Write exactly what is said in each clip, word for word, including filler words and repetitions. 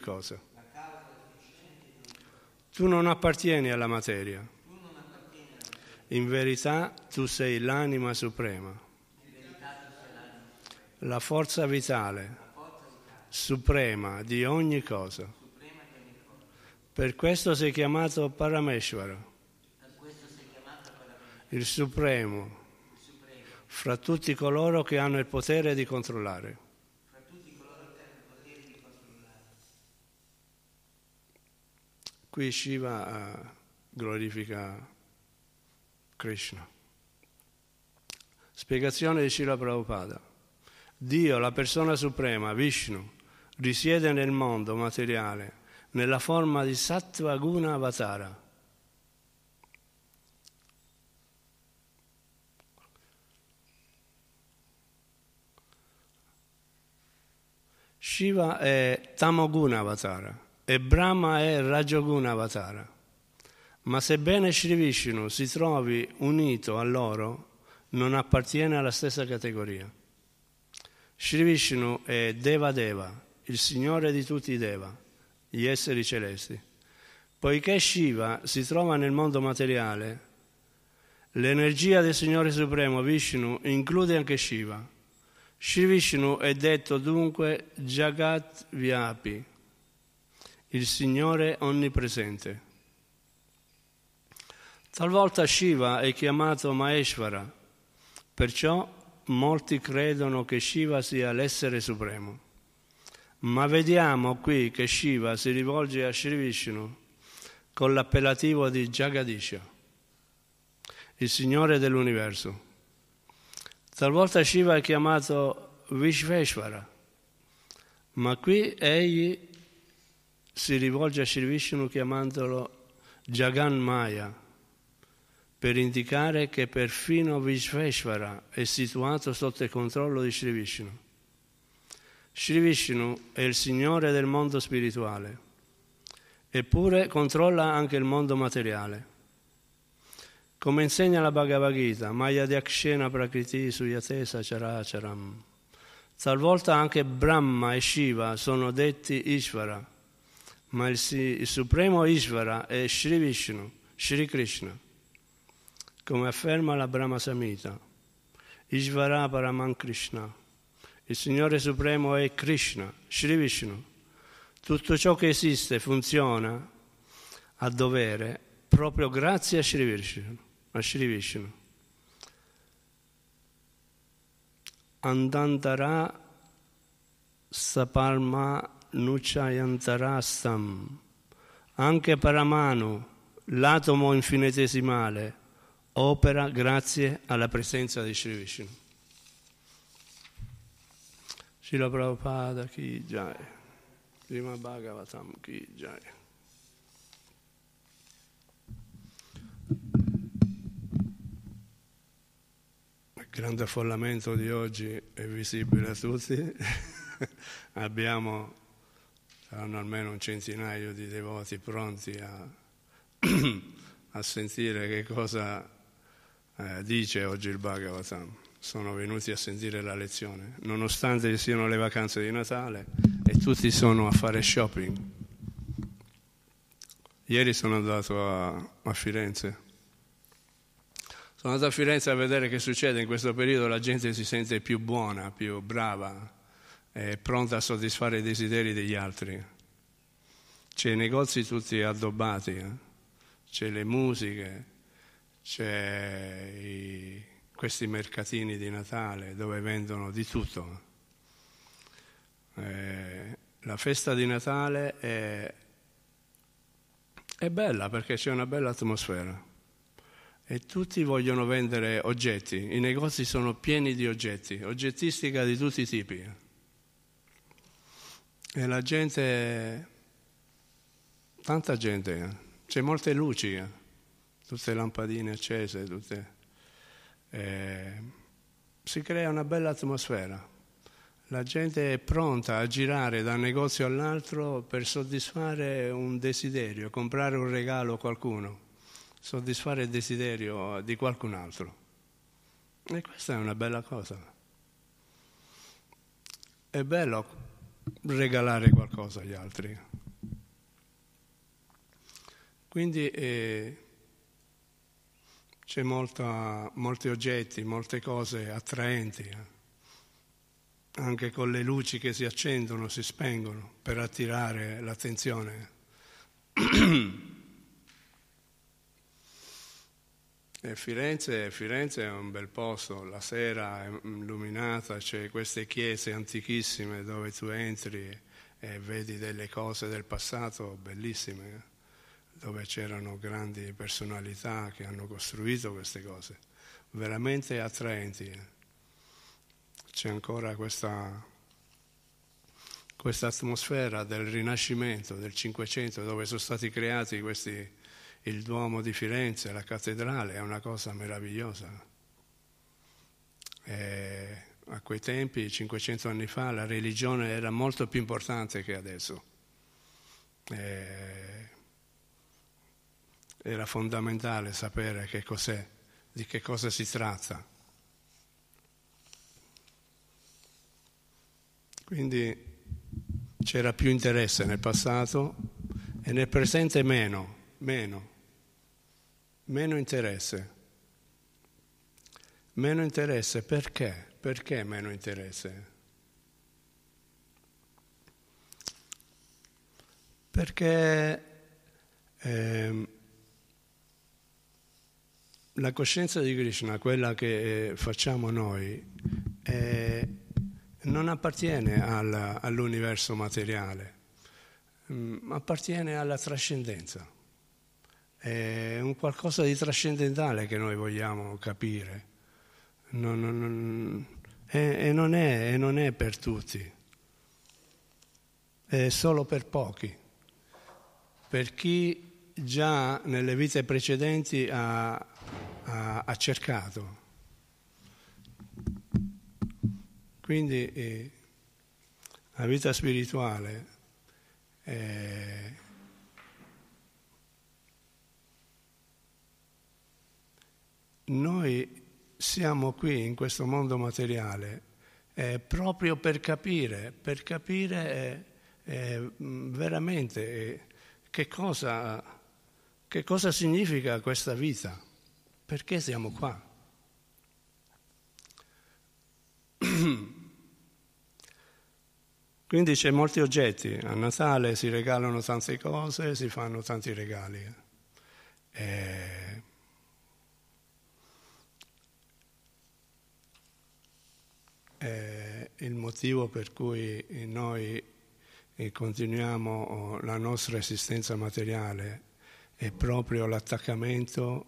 cosa? Tu non appartieni alla materia. In verità tu sei l'anima suprema, la forza vitale suprema di ogni cosa. Per questo sei chiamato Parameshwara, il supremo fra tutti coloro che hanno il potere di controllare. Qui Shiva glorifica Krishna. Spiegazione di Srila Prabhupada. Dio, la persona suprema, Vishnu, risiede nel mondo materiale nella forma di Sattva Guna Avatara. Shiva è Tamoguna Avatara e Brahma è Rajoguna Avatara. Ma sebbene Sri Vishnu si trovi unito a loro, non appartiene alla stessa categoria. Sri Vishnu è Deva Deva, il Signore di tutti i Deva, gli esseri celesti. Poiché Shiva si trova nel mondo materiale, l'energia del Signore Supremo Vishnu include anche Shiva. Sri Vishnu è detto dunque Jagat Vyapi, il Signore onnipresente. Talvolta Shiva è chiamato Maheshvara, perciò molti credono che Shiva sia l'essere supremo. Ma vediamo qui che Shiva si rivolge a Sri Vishnu con l'appellativo di Jagadisha, il Signore dell'universo. Talvolta Shiva è chiamato Vishveshvara, ma qui egli si rivolge a Sri Vishnu chiamandolo Jagan Maya, per indicare che perfino Vishveshvara è situato sotto il controllo di Sri Vishnu. Sri Vishnu è il Signore del mondo spirituale, eppure controlla anche il mondo materiale. Come insegna la Bhagavad Gita, Maya Dyakshena Prakriti Suyatesa Characharam, talvolta anche Brahma e Shiva sono detti Ishvara, ma il, il supremo Ishvara è Sri Vishnu, Sri Krishna. Come afferma la Brahma Samhita, Ishvara Paraman Krishna, il Signore Supremo è Krishna, Sri Vishnu. Tutto ciò che esiste funziona a dovere proprio grazie a Sri Vishnu. A Sri Vishnu. Andantara Saparma Nuchayantarastam, anche Paramanu, l'atomo infinitesimale, opera grazie alla presenza di Sri Vishnu. Srila Prabhupada Ki Jai, Srimad Bhagavatam Ki Jai. Il grande affollamento di oggi è visibile a tutti. Abbiamo Saranno almeno un centinaio di devoti pronti a, a sentire che cosa eh, dice oggi il Bhagavatam. Sono venuti a sentire la lezione, nonostante siano le vacanze di Natale e tutti sono a fare shopping. Ieri sono andato a, a Firenze. Sono andato a Firenze a vedere che succede. In questo periodo la gente si sente più buona, più brava, è pronta a soddisfare i desideri degli altri. C'è i negozi tutti addobbati, eh? C'è le musiche, c'è i, questi mercatini di Natale dove vendono di tutto. Eh, la festa di Natale è, è bella perché c'è una bella atmosfera e tutti vogliono vendere oggetti. I negozi sono pieni di oggetti, oggettistica di tutti i tipi. E la gente, tanta gente, eh? C'è molte luci, eh? Tutte lampadine accese, tutte, eh, si crea una bella atmosfera. La gente è pronta a girare da un negozio all'altro per soddisfare un desiderio, comprare un regalo a qualcuno, soddisfare il desiderio di qualcun altro. E questa è una bella cosa. È bello regalare qualcosa agli altri. Quindi eh, c'è molta, molti oggetti, molte cose attraenti, eh. Anche con le luci che si accendono, si spengono per attirare l'attenzione. E Firenze, Firenze è un bel posto, la sera è illuminata, c'è queste chiese antichissime dove tu entri e vedi delle cose del passato bellissime, dove c'erano grandi personalità che hanno costruito queste cose, veramente attraenti. C'è ancora questa, questa atmosfera del Rinascimento, del Cinquecento, dove sono stati creati questi... Il Duomo di Firenze, la cattedrale, è una cosa meravigliosa. E a quei tempi, cinquecento anni fa, la religione era molto più importante che adesso. E era fondamentale sapere che cos'è, di che cosa si tratta. Quindi c'era più interesse nel passato e nel presente meno. Meno, meno interesse, meno interesse perché? Perché meno interesse? Perché eh, la coscienza di Krishna, quella che facciamo noi, eh, non appartiene al, all'universo materiale, mh, appartiene alla trascendenza. È un qualcosa di trascendentale che noi vogliamo capire, non, non, non, e, e, non è, e non è per tutti, è solo per pochi, per chi già nelle vite precedenti ha, ha, ha cercato. Quindi eh, la vita spirituale è... Noi siamo qui in questo mondo materiale eh, proprio per capire, per capire eh, veramente eh, che cosa, che cosa significa questa vita, perché siamo qua. Quindi c'è molti oggetti, a Natale si regalano tante cose, si fanno tanti regali. Eh, È il motivo per cui noi continuiamo la nostra esistenza materiale è proprio l'attaccamento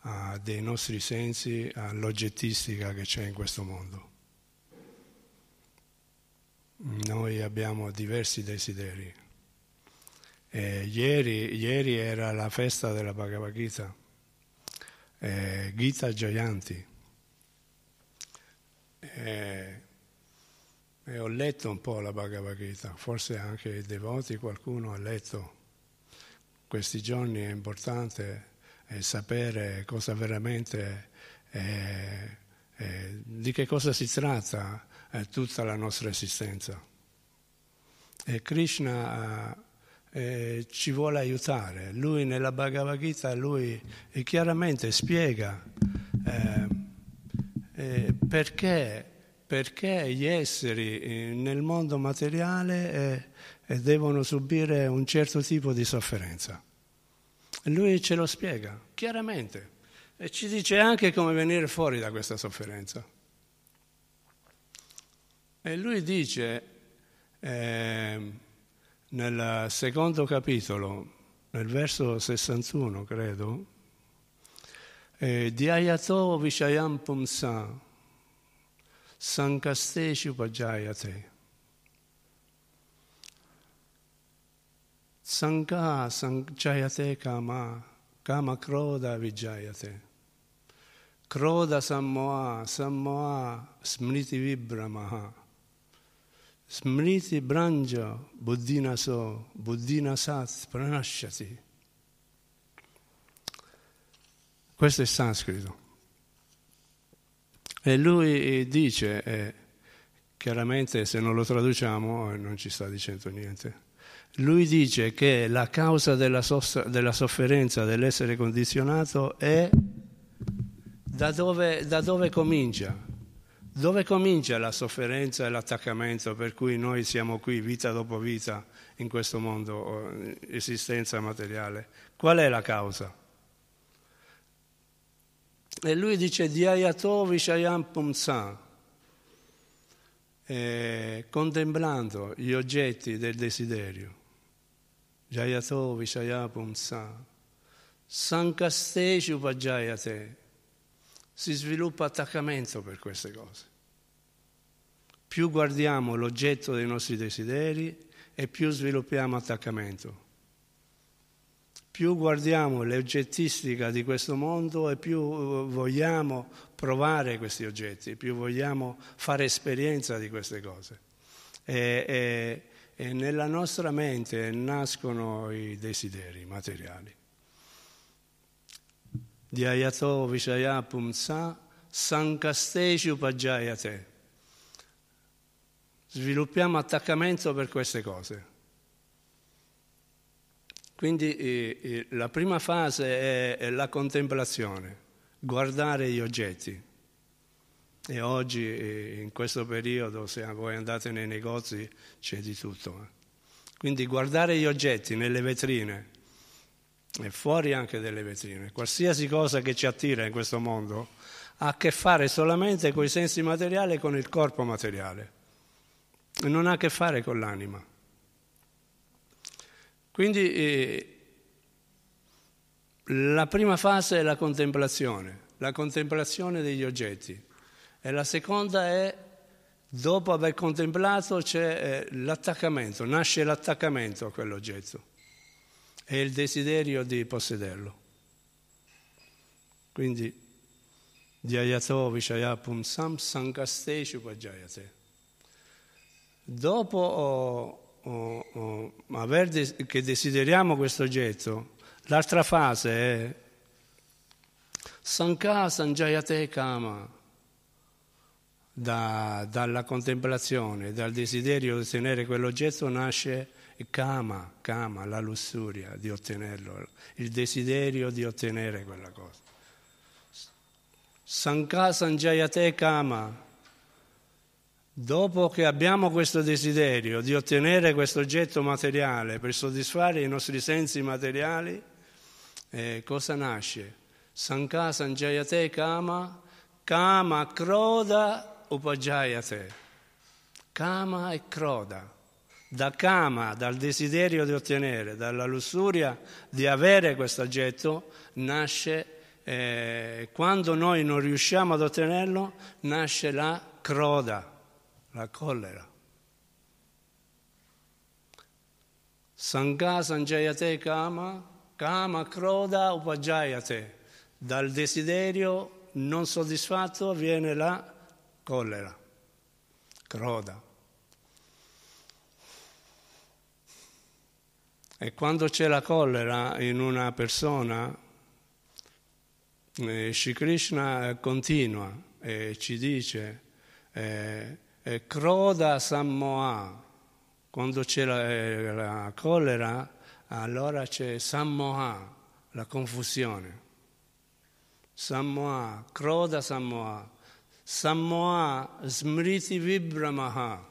a, dei nostri sensi all'oggettistica che c'è in questo mondo. Noi abbiamo diversi desideri. E ieri, ieri era la festa della Bhagavad Gita, e Gita Jayanti. E, e ho letto un po' la Bhagavad Gita, forse anche i devoti, qualcuno ha letto. Questi giorni è importante eh, sapere cosa veramente, eh, eh, di che cosa si tratta eh, tutta la nostra esistenza. E Krishna eh, ci vuole aiutare, lui nella Bhagavad Gita lui eh, chiaramente spiega eh, Eh, perché, perché gli esseri eh, nel mondo materiale eh, eh, devono subire un certo tipo di sofferenza. Lui ce lo spiega chiaramente e ci dice anche come venire fuori da questa sofferenza. E lui dice eh, nel secondo capitolo, nel verso sessantuno credo, Dhyayato vishayam pumsa sankasteshu pajayate. Sanka sankjayate kama kama kroda vijayate. Kroda sammoha sammoha smriti vibramaha. Smriti branja buddhinaso buddhinasat pranashyati. Questo è sanscrito. E lui dice eh, Chiaramente se non lo traduciamo non ci sta dicendo niente. Lui dice che la causa della, so- della sofferenza dell'essere condizionato è da dove, da dove comincia. Dove comincia la sofferenza e l'attaccamento per cui noi siamo qui vita dopo vita in questo mondo, esistenza materiale? Qual è la causa? E lui dice Dhyayato Vishayam Pumsa. Eh, contemplando gli oggetti del desiderio, Jayato Vishaya Pumsa, Sankasteshu Pajayate, si sviluppa attaccamento per queste cose. Più guardiamo l'oggetto dei nostri desideri e più sviluppiamo attaccamento. Più guardiamo l'oggettistica di questo mondo e più vogliamo provare questi oggetti, più vogliamo fare esperienza di queste cose. E, e, e nella nostra mente nascono i desideri materiali. Dhyayato Vishaya Pumsa Sankasteshu Pajayate. Sviluppiamo attaccamento per queste cose. Quindi eh, eh, la prima fase è, è la contemplazione, guardare gli oggetti. E oggi, eh, in questo periodo, se voi andate nei negozi, c'è di tutto. Eh. Quindi guardare gli oggetti nelle vetrine, e fuori anche delle vetrine. Qualsiasi cosa che ci attira in questo mondo ha a che fare solamente con i sensi materiali e con il corpo materiale. Non ha a che fare con l'anima. Quindi eh, la prima fase è la contemplazione, la contemplazione degli oggetti, e la seconda è, dopo aver contemplato, c'è eh, l'attaccamento, nasce l'attaccamento a quell'oggetto e il desiderio di possederlo. Quindi, Dhyayato Vishaya Pumsam Sankasteshu Pajayate. Dopo... Oh, O, o, aver des- che desideriamo questo oggetto, l'altra fase è Sankha Sanjayate Kama, da, dalla contemplazione, dal desiderio di ottenere quell'oggetto nasce Kama, Kama, la lussuria di ottenerlo, il desiderio di ottenere quella cosa. Sankha Sanjayate Kama. Dopo che abbiamo questo desiderio di ottenere questo oggetto materiale per soddisfare i nostri sensi materiali, eh, cosa nasce? Sankha Sanjayate Kama, Kama Kroda Upajayate. Kama e Kroda. Da Kama, dal desiderio di ottenere, dalla lussuria di avere questo oggetto, nasce, eh, quando noi non riusciamo ad ottenerlo, nasce la Kroda. La collera. Sankha Sanjayate Kama, Kama Kroda Upajayate. Dal desiderio non soddisfatto viene la collera, Kroda. E quando c'è la collera in una persona, eh, Shri Krishna continua e ci dice... Eh, Eh, Kroda Sammoha, quando c'è la, eh, la collera, allora c'è Sammoha, la confusione. Sammoha, Kroda Sammoha, Sammoha Smriti Vibramaha.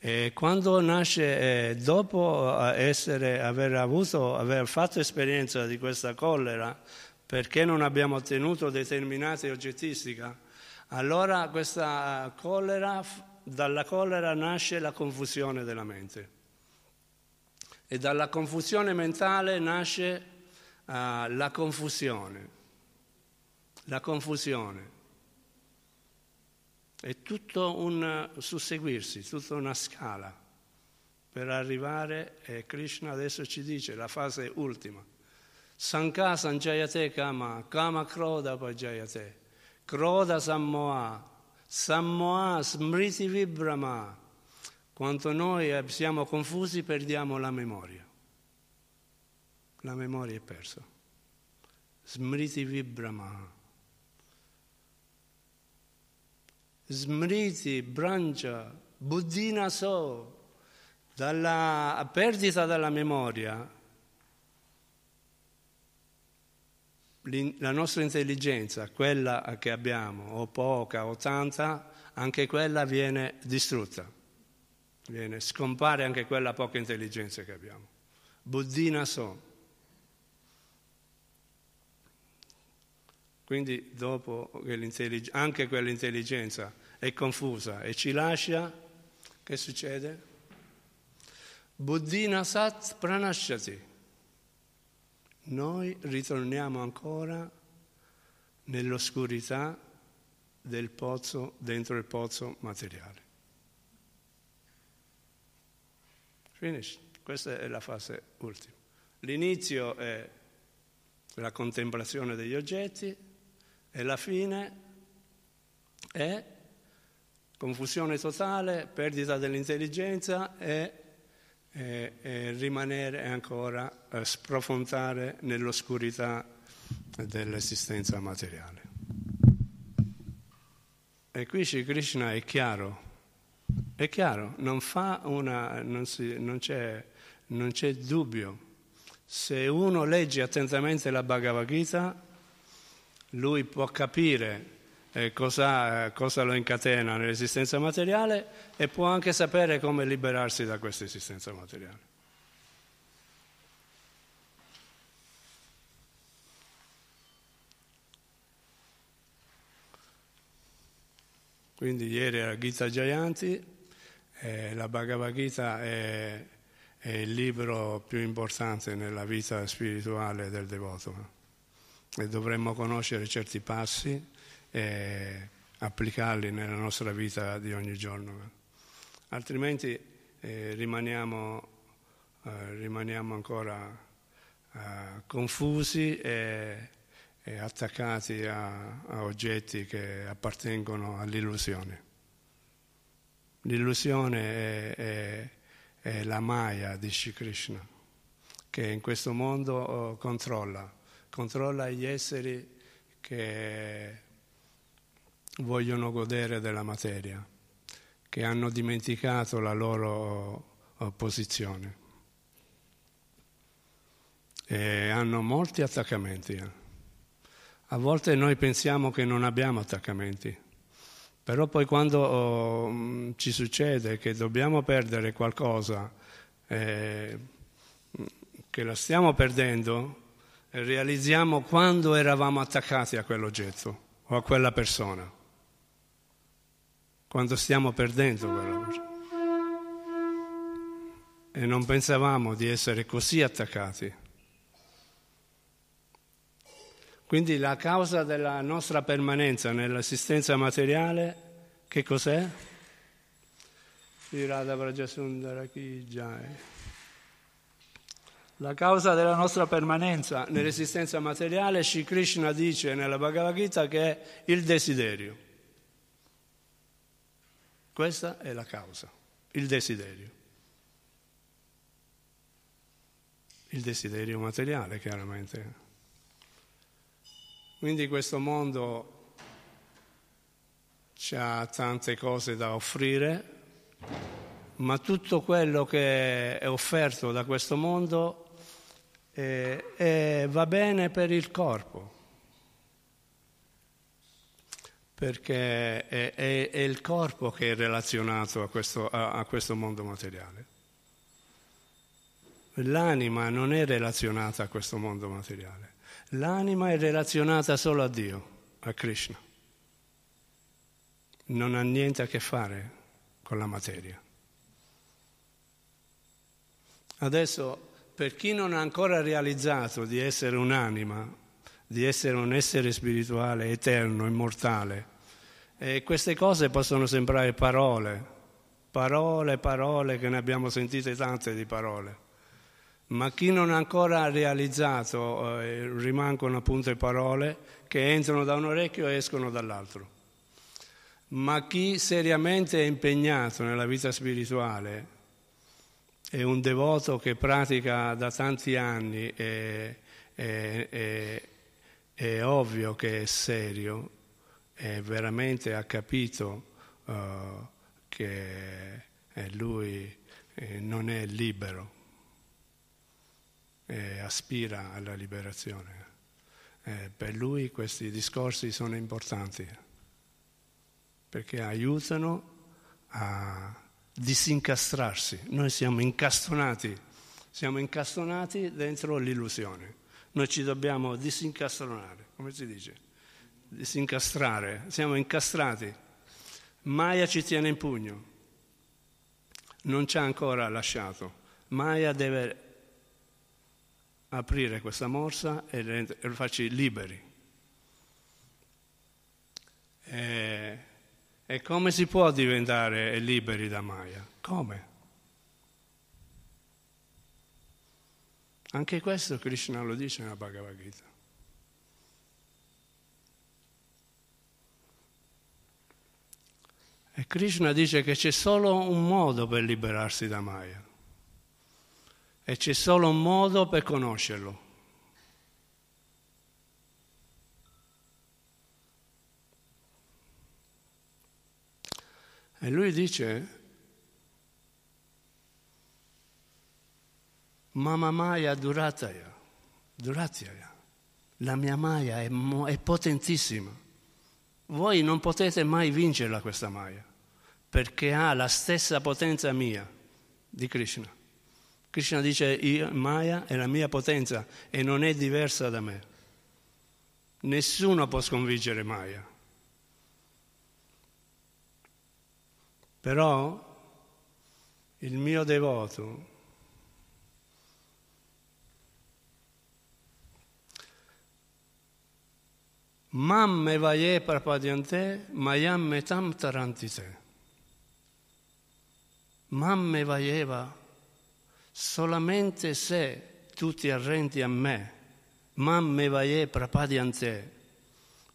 E quando nasce, eh, dopo essere, aver avuto, aver fatto esperienza di questa collera, perché non abbiamo ottenuto determinate oggettistica, allora questa collera, dalla collera nasce la confusione della mente, e dalla confusione mentale nasce uh, la confusione, la confusione. È tutto un susseguirsi, tutta una scala per arrivare, e Krishna adesso ci dice la fase ultima. Sankha Sanjayate Kama, Kama Kroda Pajayate. Kroda Sammoha, Sammoha Smriti Vibrama. Quanto noi siamo confusi perdiamo la memoria. La memoria è persa. Smriti Vibrama. smriti, brancia, buddhina so, dalla perdita della memoria, la nostra intelligenza, quella che abbiamo, o poca o tanta, anche quella viene distrutta, viene, scompare anche quella poca intelligenza che abbiamo. Buddhina so. Quindi dopo che anche quell'intelligenza è confusa e ci lascia, che succede? Buddhina sat pranasciati. Noi ritorniamo ancora nell'oscurità del pozzo, dentro il pozzo materiale. Finish. Questa è la fase ultima. L'inizio è la contemplazione degli oggetti, e la fine è confusione totale, perdita dell'intelligenza e, e, e rimanere ancora, sprofondare nell'oscurità dell'esistenza materiale. E qui Sri Krishna è chiaro, è chiaro, non fa una, non, si, non, c'è, non c'è dubbio. Se uno legge attentamente la Bhagavad Gita, lui può capire eh, cosa, cosa lo incatena nell'esistenza materiale e può anche sapere come liberarsi da questa esistenza materiale. Quindi ieri era Gita Jayanti, eh, la Bhagavad Gita è, è il libro più importante nella vita spirituale del devoto. E dovremmo conoscere certi passi e applicarli nella nostra vita di ogni giorno, altrimenti eh, rimaniamo, eh, rimaniamo ancora eh, confusi e, e attaccati a, a oggetti che appartengono all'illusione. L'illusione è, è, è la Maya di Sri Krishna, che in questo mondo oh, controlla. Controlla gli esseri che vogliono godere della materia, che hanno dimenticato la loro posizione. E hanno molti attaccamenti. A volte noi pensiamo che non abbiamo attaccamenti, però poi quando oh, ci succede che dobbiamo perdere qualcosa, eh, che la stiamo perdendo, realizziamo quando eravamo attaccati a quell'oggetto o a quella persona, quando stiamo perdendo quella persona. E non pensavamo di essere così attaccati. Quindi la causa della nostra permanenza nell'esistenza materiale, che cos'è? Radha Vrajasundara Ki Jai. La causa della nostra permanenza nell'esistenza materiale, Sri Krishna dice nella Bhagavad Gita, che è il desiderio. Questa è la causa, il desiderio. Il desiderio materiale, chiaramente. Quindi questo mondo ha tante cose da offrire, ma tutto quello che è offerto da questo mondo Eh, eh, va bene per il corpo, perché è, è, è il corpo che è relazionato a questo, a, a questo mondo materiale. L'anima non è relazionata a questo mondo materiale, l'anima è relazionata solo a Dio, a Krishna. Non ha niente a che fare con la materia. Adesso, per chi non ha ancora realizzato di essere un'anima, di essere un essere spirituale, eterno, immortale, e queste cose possono sembrare parole, parole, parole, che ne abbiamo sentite tante di parole, ma chi non ha ancora realizzato, eh, rimangono appunto parole che entrano da un orecchio e escono dall'altro. Ma chi seriamente è impegnato nella vita spirituale, è un devoto che pratica da tanti anni, è, è, è, è ovvio che è serio, è veramente ha capito uh, che lui eh, non è libero e aspira alla liberazione. Eh, per lui questi discorsi sono importanti perché aiutano a disincastrarsi. Noi siamo incastonati, siamo incastonati dentro l'illusione. Noi ci dobbiamo disincastronare, come si dice? Disincastrare, siamo incastrati. Maya ci tiene in pugno, non ci ha ancora lasciato. Maya deve aprire questa morsa e farci liberi. E, e come si può diventare liberi da Maya? Come? Anche questo Krishna lo dice nella Bhagavad Gita. E Krishna dice che c'è solo un modo per liberarsi da Maya. E c'è solo un modo per conoscerlo. E lui dice: Mama Maya Durataya, Durataya. La mia Maya è, mo- è potentissima. Voi non potete mai vincerla questa Maya, perché ha la stessa potenza mia, di Krishna. Krishna dice: io, Maya è la mia potenza e non è diversa da me. Nessuno può sconfiggere Maya. Però il mio devoto Mamme vaye prapadiante mayamme tam tarantite. Mamme vayeva, solamente se tu ti arrendi a me, mamme vaye prapadiante.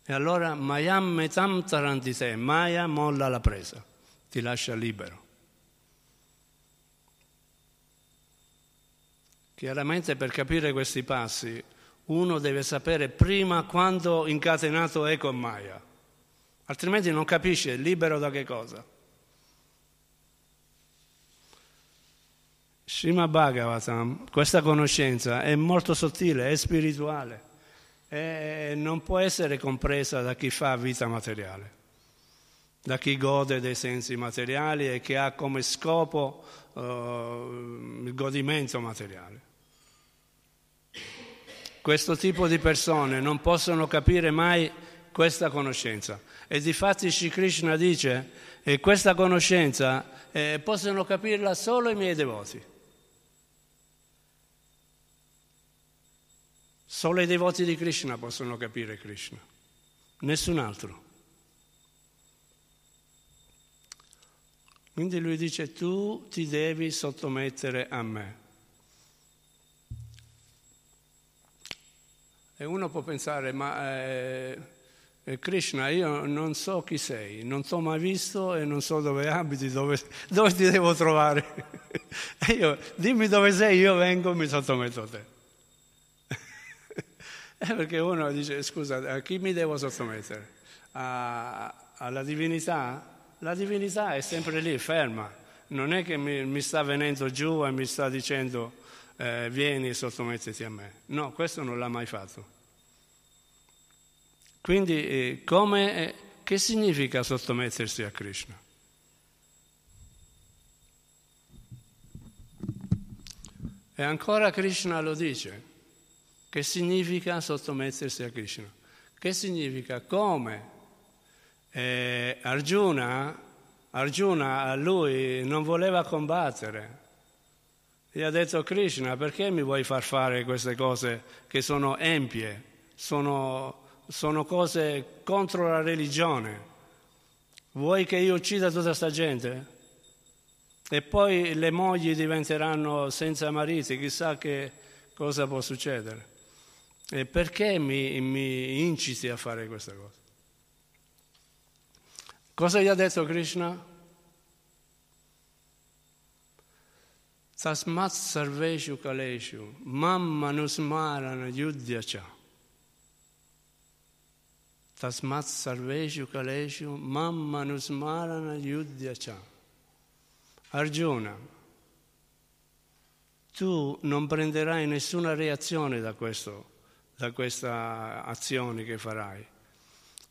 E allora mayamme tam tarantite, Maya molla la presa, ti lascia libero. Chiaramente per capire questi passi uno deve sapere prima quando incatenato è con Maya, altrimenti non capisce libero da che cosa. Srimad Bhagavatam, questa conoscenza è molto sottile, è spirituale e non può essere compresa da chi fa vita materiale, da chi gode dei sensi materiali e che ha come scopo uh, il godimento materiale. Questo tipo di persone non possono capire mai questa conoscenza. E difatti Shri Krishna dice che questa conoscenza eh, possono capirla solo i miei devoti. Solo i devoti di Krishna possono capire Krishna, nessun altro. Quindi lui dice: tu ti devi sottomettere a me. E uno può pensare: ma eh, Krishna, io non so chi sei, non t'ho mai visto e non so dove abiti, dove, dove ti devo trovare. E io, dimmi dove sei, io vengo e mi sottometto a te. È perché uno dice: scusa, a chi mi devo sottomettere? A, alla divinità? La divinità è sempre lì, ferma. Non è che mi, mi sta venendo giù e mi sta dicendo: Eh, vieni e sottomettiti a me. No, questo non l'ha mai fatto. Quindi eh, come, eh, che significa sottomettersi a Krishna? E ancora Krishna lo dice. Che significa sottomettersi a Krishna? Che significa? Come eh, Arjuna, Arjuna a lui non voleva combattere. Gli ha detto: Krishna, perché mi vuoi far fare queste cose che sono empie, sono, sono cose contro la religione? Vuoi che io uccida tutta sta gente? E poi le mogli diventeranno senza mariti, chissà che cosa può succedere. E perché mi, mi inciti a fare questa cosa? Cosa gli ha detto Krishna? Tasmat sarveshu kaleshu, mam manusmarana yudhyacha. Tasmat sarveshu kaleshu mam manusmarana yudhyacha. Arjuna, tu non prenderai nessuna reazione da questo, da questa azione che farai.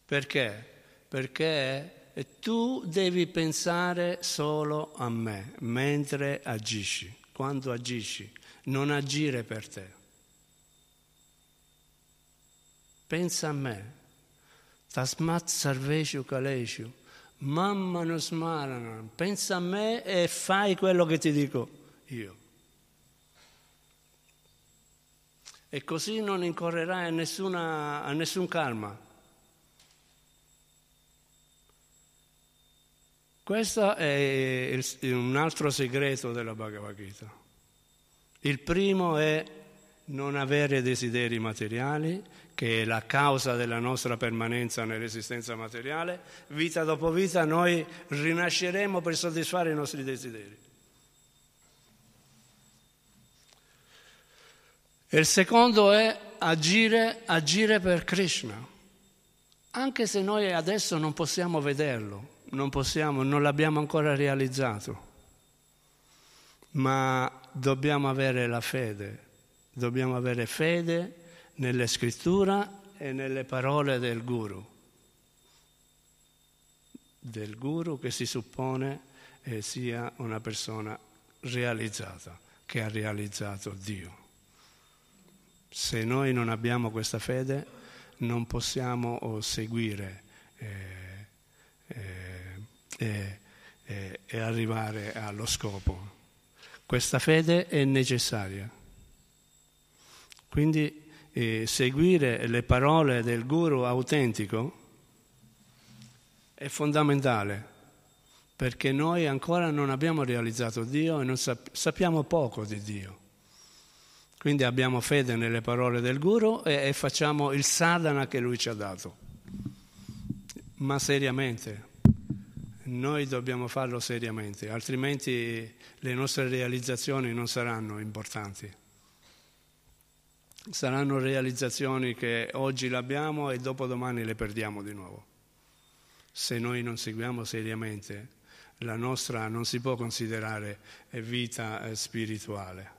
Perché? Perché tu devi pensare solo a me mentre agisci, quando agisci, non agire per te. Pensa a me. Tasmat sarveshu kaleshu mam manusmarana. Pensa a me e fai quello che ti dico io. E così non incorrerai a, nessuna, a nessun karma. Questo è il, un altro segreto della Bhagavad Gita. Il primo è non avere desideri materiali, che è la causa della nostra permanenza nell'esistenza materiale. Vita dopo vita noi rinasceremo per soddisfare i nostri desideri. Il secondo è agire, agire per Krishna. Anche se noi adesso non possiamo vederlo, non possiamo, non l'abbiamo ancora realizzato, ma dobbiamo avere la fede, dobbiamo avere fede nelle scritture e nelle parole del Guru, del Guru che si suppone sia una persona realizzata, che ha realizzato Dio. Se noi non abbiamo questa fede, non possiamo seguire e eh, eh, eh, eh, arrivare allo scopo. Questa fede è necessaria. Quindi eh, seguire le parole del Guru autentico è fondamentale, perché noi ancora non abbiamo realizzato Dio e non sap- sappiamo poco di Dio. Quindi abbiamo fede nelle parole del Guru e, e facciamo il sadhana che lui ci ha dato. Ma seriamente, noi dobbiamo farlo seriamente, altrimenti le nostre realizzazioni non saranno importanti. Saranno realizzazioni che oggi l'abbiamo e dopodomani le perdiamo di nuovo. Se noi non seguiamo seriamente, la nostra non si può considerare vita spirituale.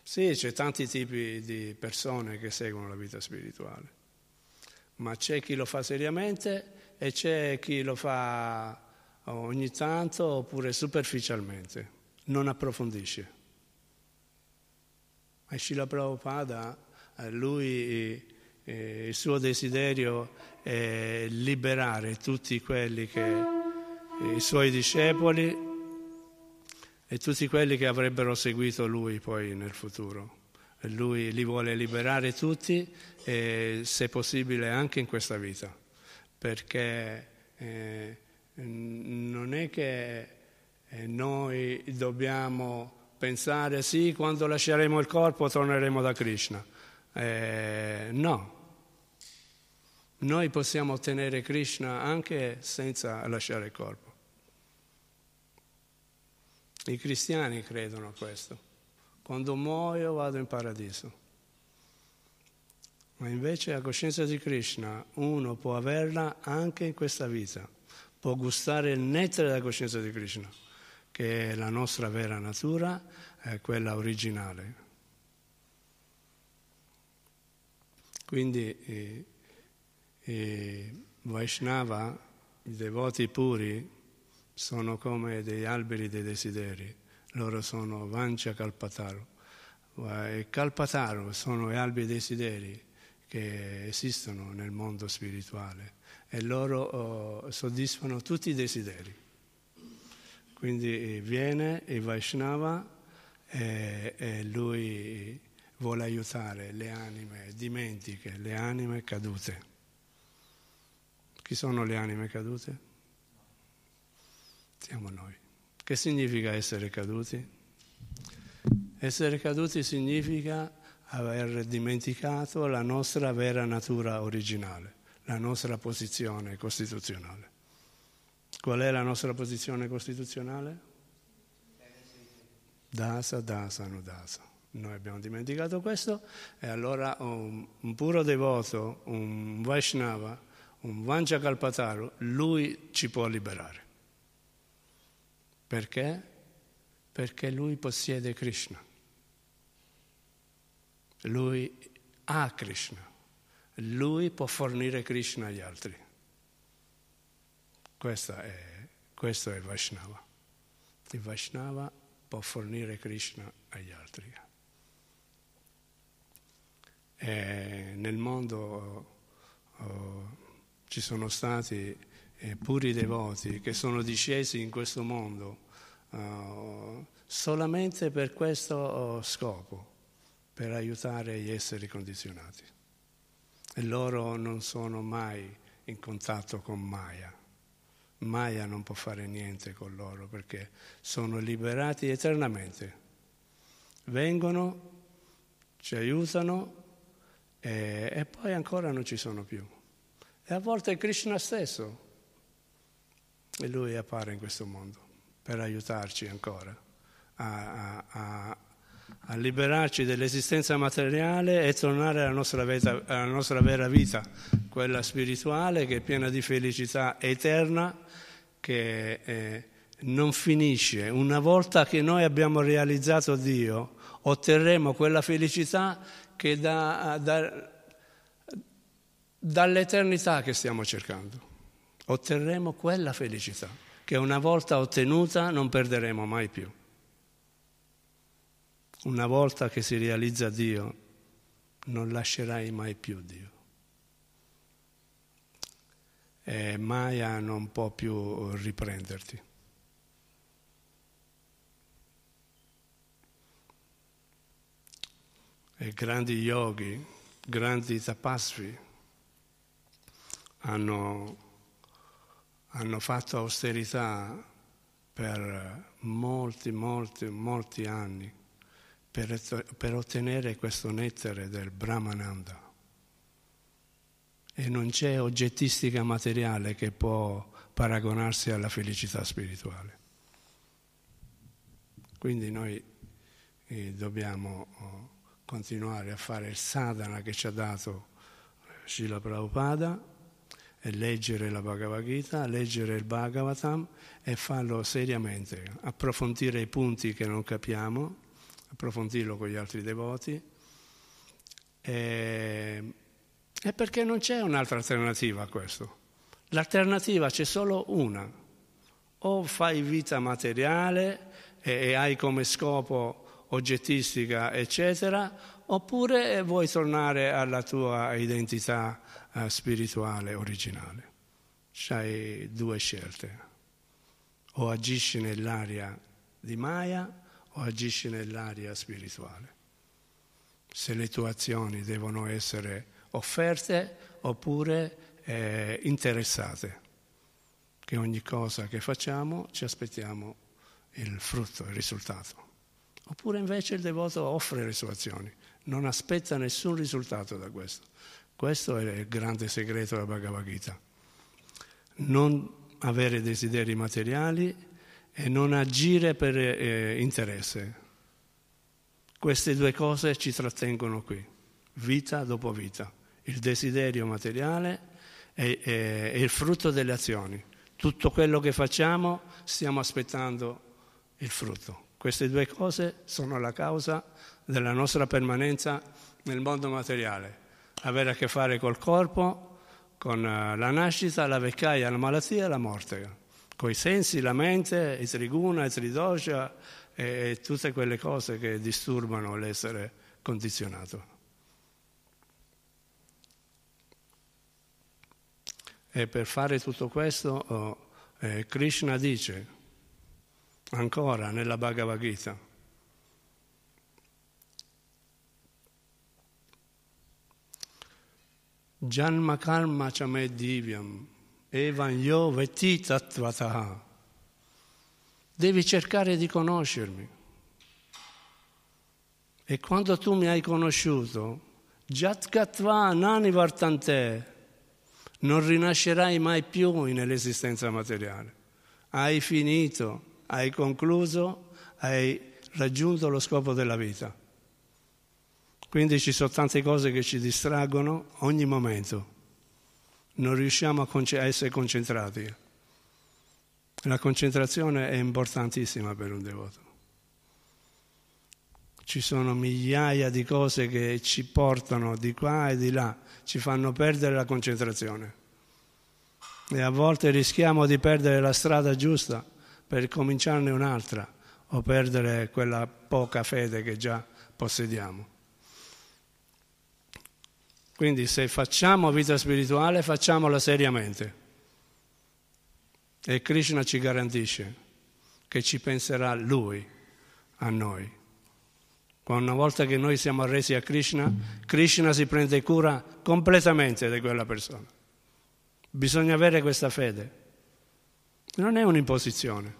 Sì, c'è tanti tipi di persone che seguono la vita spirituale, ma c'è chi lo fa seriamente e c'è chi lo fa ogni tanto oppure superficialmente, non approfondisce. E Srila Prabhupada, lui, il suo desiderio è liberare tutti quelli che, i suoi discepoli, e tutti quelli che avrebbero seguito lui poi nel futuro. Lui li vuole liberare tutti, e se possibile anche in questa vita, perché eh, non è che noi dobbiamo pensare sì, quando lasceremo il corpo torneremo da Krishna. Eh, no, noi possiamo ottenere Krishna anche senza lasciare il corpo. I cristiani credono a questo. Quando muoio vado in paradiso. Ma invece la coscienza di Krishna uno può averla anche in questa vita. Può gustare il nettare della coscienza di Krishna, che è la nostra vera natura, è quella originale. Quindi i, i Vaishnava, i devoti puri, sono come degli alberi dei desideri, loro sono Vancha Kalpataru. E Kalpataru sono gli alberi dei desideri che esistono nel mondo spirituale e loro oh, soddisfano tutti i desideri. Quindi viene il Vaishnava e, e lui vuole aiutare le anime dimentiche, le anime cadute. Chi sono le anime cadute? Siamo noi. Che significa essere caduti? Essere caduti significa aver dimenticato la nostra vera natura originale, la nostra posizione costituzionale. Qual è la nostra posizione costituzionale? Dasa, dasa, no dasa. Noi abbiamo dimenticato questo, e allora un, un puro devoto, un Vaishnava, un Vancha Kalpataru, lui ci può liberare. Perché? Perché lui possiede Krishna. Lui ha Krishna. Lui può fornire Krishna agli altri. Questo è, questo è il Vaishnava. Il Vaishnava può fornire Krishna agli altri. E nel mondo oh, ci sono stati eh, puri devoti che sono discesi in questo mondo oh, solamente per questo oh, scopo, per aiutare gli esseri condizionati. E loro non sono mai in contatto con Maya. Maya non può fare niente con loro perché sono liberati eternamente. Vengono, ci aiutano e, e poi ancora non ci sono più. E a volte è Krishna stesso e lui appare in questo mondo per aiutarci ancora a, a, a, a liberarci dell'esistenza materiale e tornare alla nostra, vita, alla nostra vera vita, quella spirituale che è piena di felicità eterna, che eh, non finisce. Una volta che noi abbiamo realizzato Dio, otterremo quella felicità che da, da, dall'eternità che stiamo cercando. Otterremo quella felicità che una volta ottenuta non perderemo mai più. Una volta che si realizza Dio, non lascerai mai più Dio. E Maya non può più riprenderti. E grandi yogi, grandi tapasvi hanno, hanno fatto austerità per molti, molti, molti anni per, per ottenere questo nettare del Brahmananda. E non c'è oggettistica materiale che può paragonarsi alla felicità spirituale. Quindi noi eh, dobbiamo... Oh, continuare a fare il sadhana che ci ha dato Srila Prabhupada e leggere la Bhagavad Gita, leggere il Bhagavatam e farlo seriamente, approfondire i punti che non capiamo, approfondirlo con gli altri devoti e, e perché non c'è un'altra alternativa a questo. L'alternativa c'è solo una: o fai vita materiale e, e hai come scopo oggettistica, eccetera, oppure vuoi tornare alla tua identità eh, spirituale originale. C'hai due scelte: o agisci nell'area di Maya o agisci nell'area spirituale. Se le tue azioni devono essere offerte oppure eh, interessate, che ogni cosa che facciamo ci aspettiamo il frutto, il risultato. Oppure invece il devoto offre le sue azioni, non aspetta nessun risultato da questo. Questo è il grande segreto della Bhagavad Gita. Non avere desideri materiali e non agire per eh, interesse. Queste due cose ci trattengono qui, vita dopo vita. Il desiderio materiale è il frutto delle azioni. Tutto quello che facciamo stiamo aspettando il frutto. Queste due cose sono la causa della nostra permanenza nel mondo materiale. Avere a che fare col corpo, con la nascita, la vecchiaia, la malattia e la morte. Coi sensi, la mente, i triguna, i tridosha e tutte quelle cose che disturbano l'essere condizionato. E per fare tutto questo, oh, eh, Krishna dice... ancora nella Bhagavad Gita. Janma karma chame divyam evan yo veti tattvataha. Devi cercare di conoscermi. E quando tu mi hai conosciuto, jatgatva nani vartante, non rinascerai mai più nell'esistenza materiale. Hai finito. Hai concluso, hai raggiunto lo scopo della vita. Quindi ci sono tante cose che ci distraggono ogni momento. Non riusciamo a, a essere concentrati. La concentrazione è importantissima per un devoto. Ci sono migliaia di cose che ci portano di qua e di là, ci fanno perdere la concentrazione. E a volte rischiamo di perdere la strada giusta per cominciarne un'altra o perdere quella poca fede che già possediamo. Quindi se facciamo vita spirituale, facciamola seriamente. E Krishna ci garantisce che ci penserà Lui a noi. Una volta che noi siamo arresi a Krishna, Krishna si prende cura completamente di quella persona. Bisogna avere questa fede. Non è un'imposizione.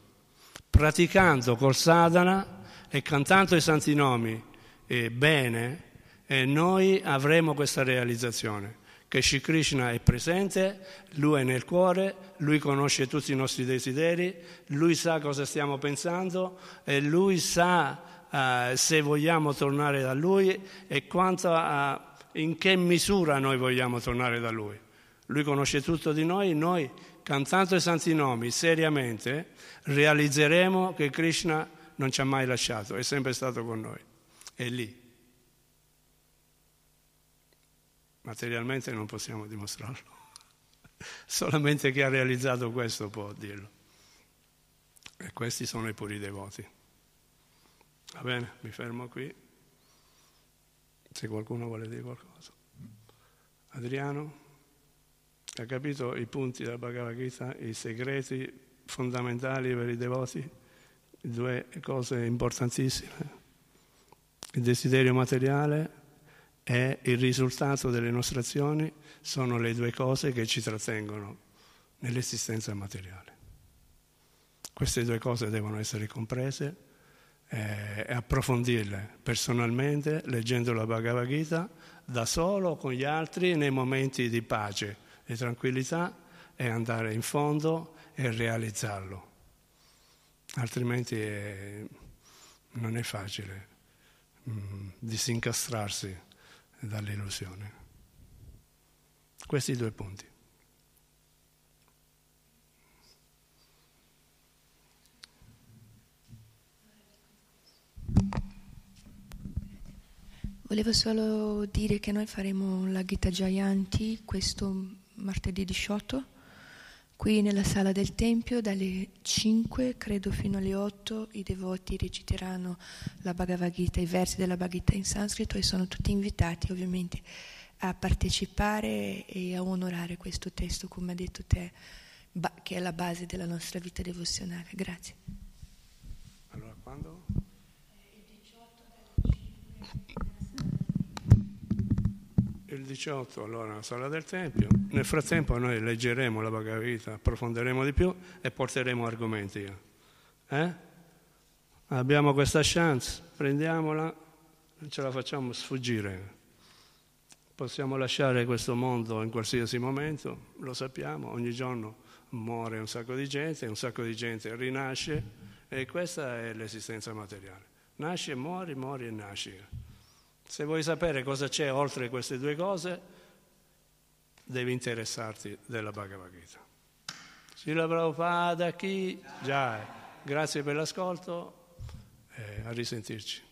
Praticando col sadhana e cantando i santi nomi eh, bene, eh, noi avremo questa realizzazione, che Shri Krishna è presente, Lui è nel cuore, Lui conosce tutti i nostri desideri, Lui sa cosa stiamo pensando e Lui sa Uh, se vogliamo tornare da Lui e quanto a, in che misura noi vogliamo tornare da Lui. Lui conosce tutto di noi, noi cantando i santi nomi seriamente realizzeremo che Krishna non ci ha mai lasciato, è sempre stato con noi, è lì. Materialmente non possiamo dimostrarlo, solamente chi ha realizzato questo può dirlo. E questi sono i puri devoti. Va bene, mi fermo qui, se qualcuno vuole dire qualcosa. Adriano, ha capito i punti della Bhagavad Gita, i segreti fondamentali per i devoti, due cose importantissime, il desiderio materiale e il risultato delle nostre azioni sono le due cose che ci trattengono nell'esistenza materiale. Queste due cose devono essere comprese e approfondirle personalmente, leggendo la Bhagavad Gita, da solo, con gli altri, nei momenti di pace e tranquillità, e andare in fondo e realizzarlo. Altrimenti è, non è facile mh, disincastrarsi dall'illusione. Questi due punti. Volevo solo dire che noi faremo la Gita Jayanti questo martedì diciotto qui nella sala del Tempio dalle cinque credo fino alle otto. I devoti reciteranno la Bhagavad Gita, i versi della Bhagavad Gita in sanscrito, e sono tutti invitati ovviamente a partecipare e a onorare questo testo, come ha detto te, che è la base della nostra vita devozionale. Grazie. Allora, quando? Il diciotto, allora, nella sala del Tempio. Nel frattempo noi leggeremo la Bhagavad Gita, approfondiremo di più e porteremo argomenti. Eh? Abbiamo questa chance, prendiamola, non ce la facciamo sfuggire. Possiamo lasciare questo mondo in qualsiasi momento, lo sappiamo, ogni giorno muore un sacco di gente, un sacco di gente rinasce, e questa è l'esistenza materiale. Nasci e muori, muori e nasci. Se vuoi sapere cosa c'è oltre queste due cose, devi interessarti della Bhagavad Gita. Srila Prabhupada, chi? Già. Grazie per l'ascolto e a risentirci.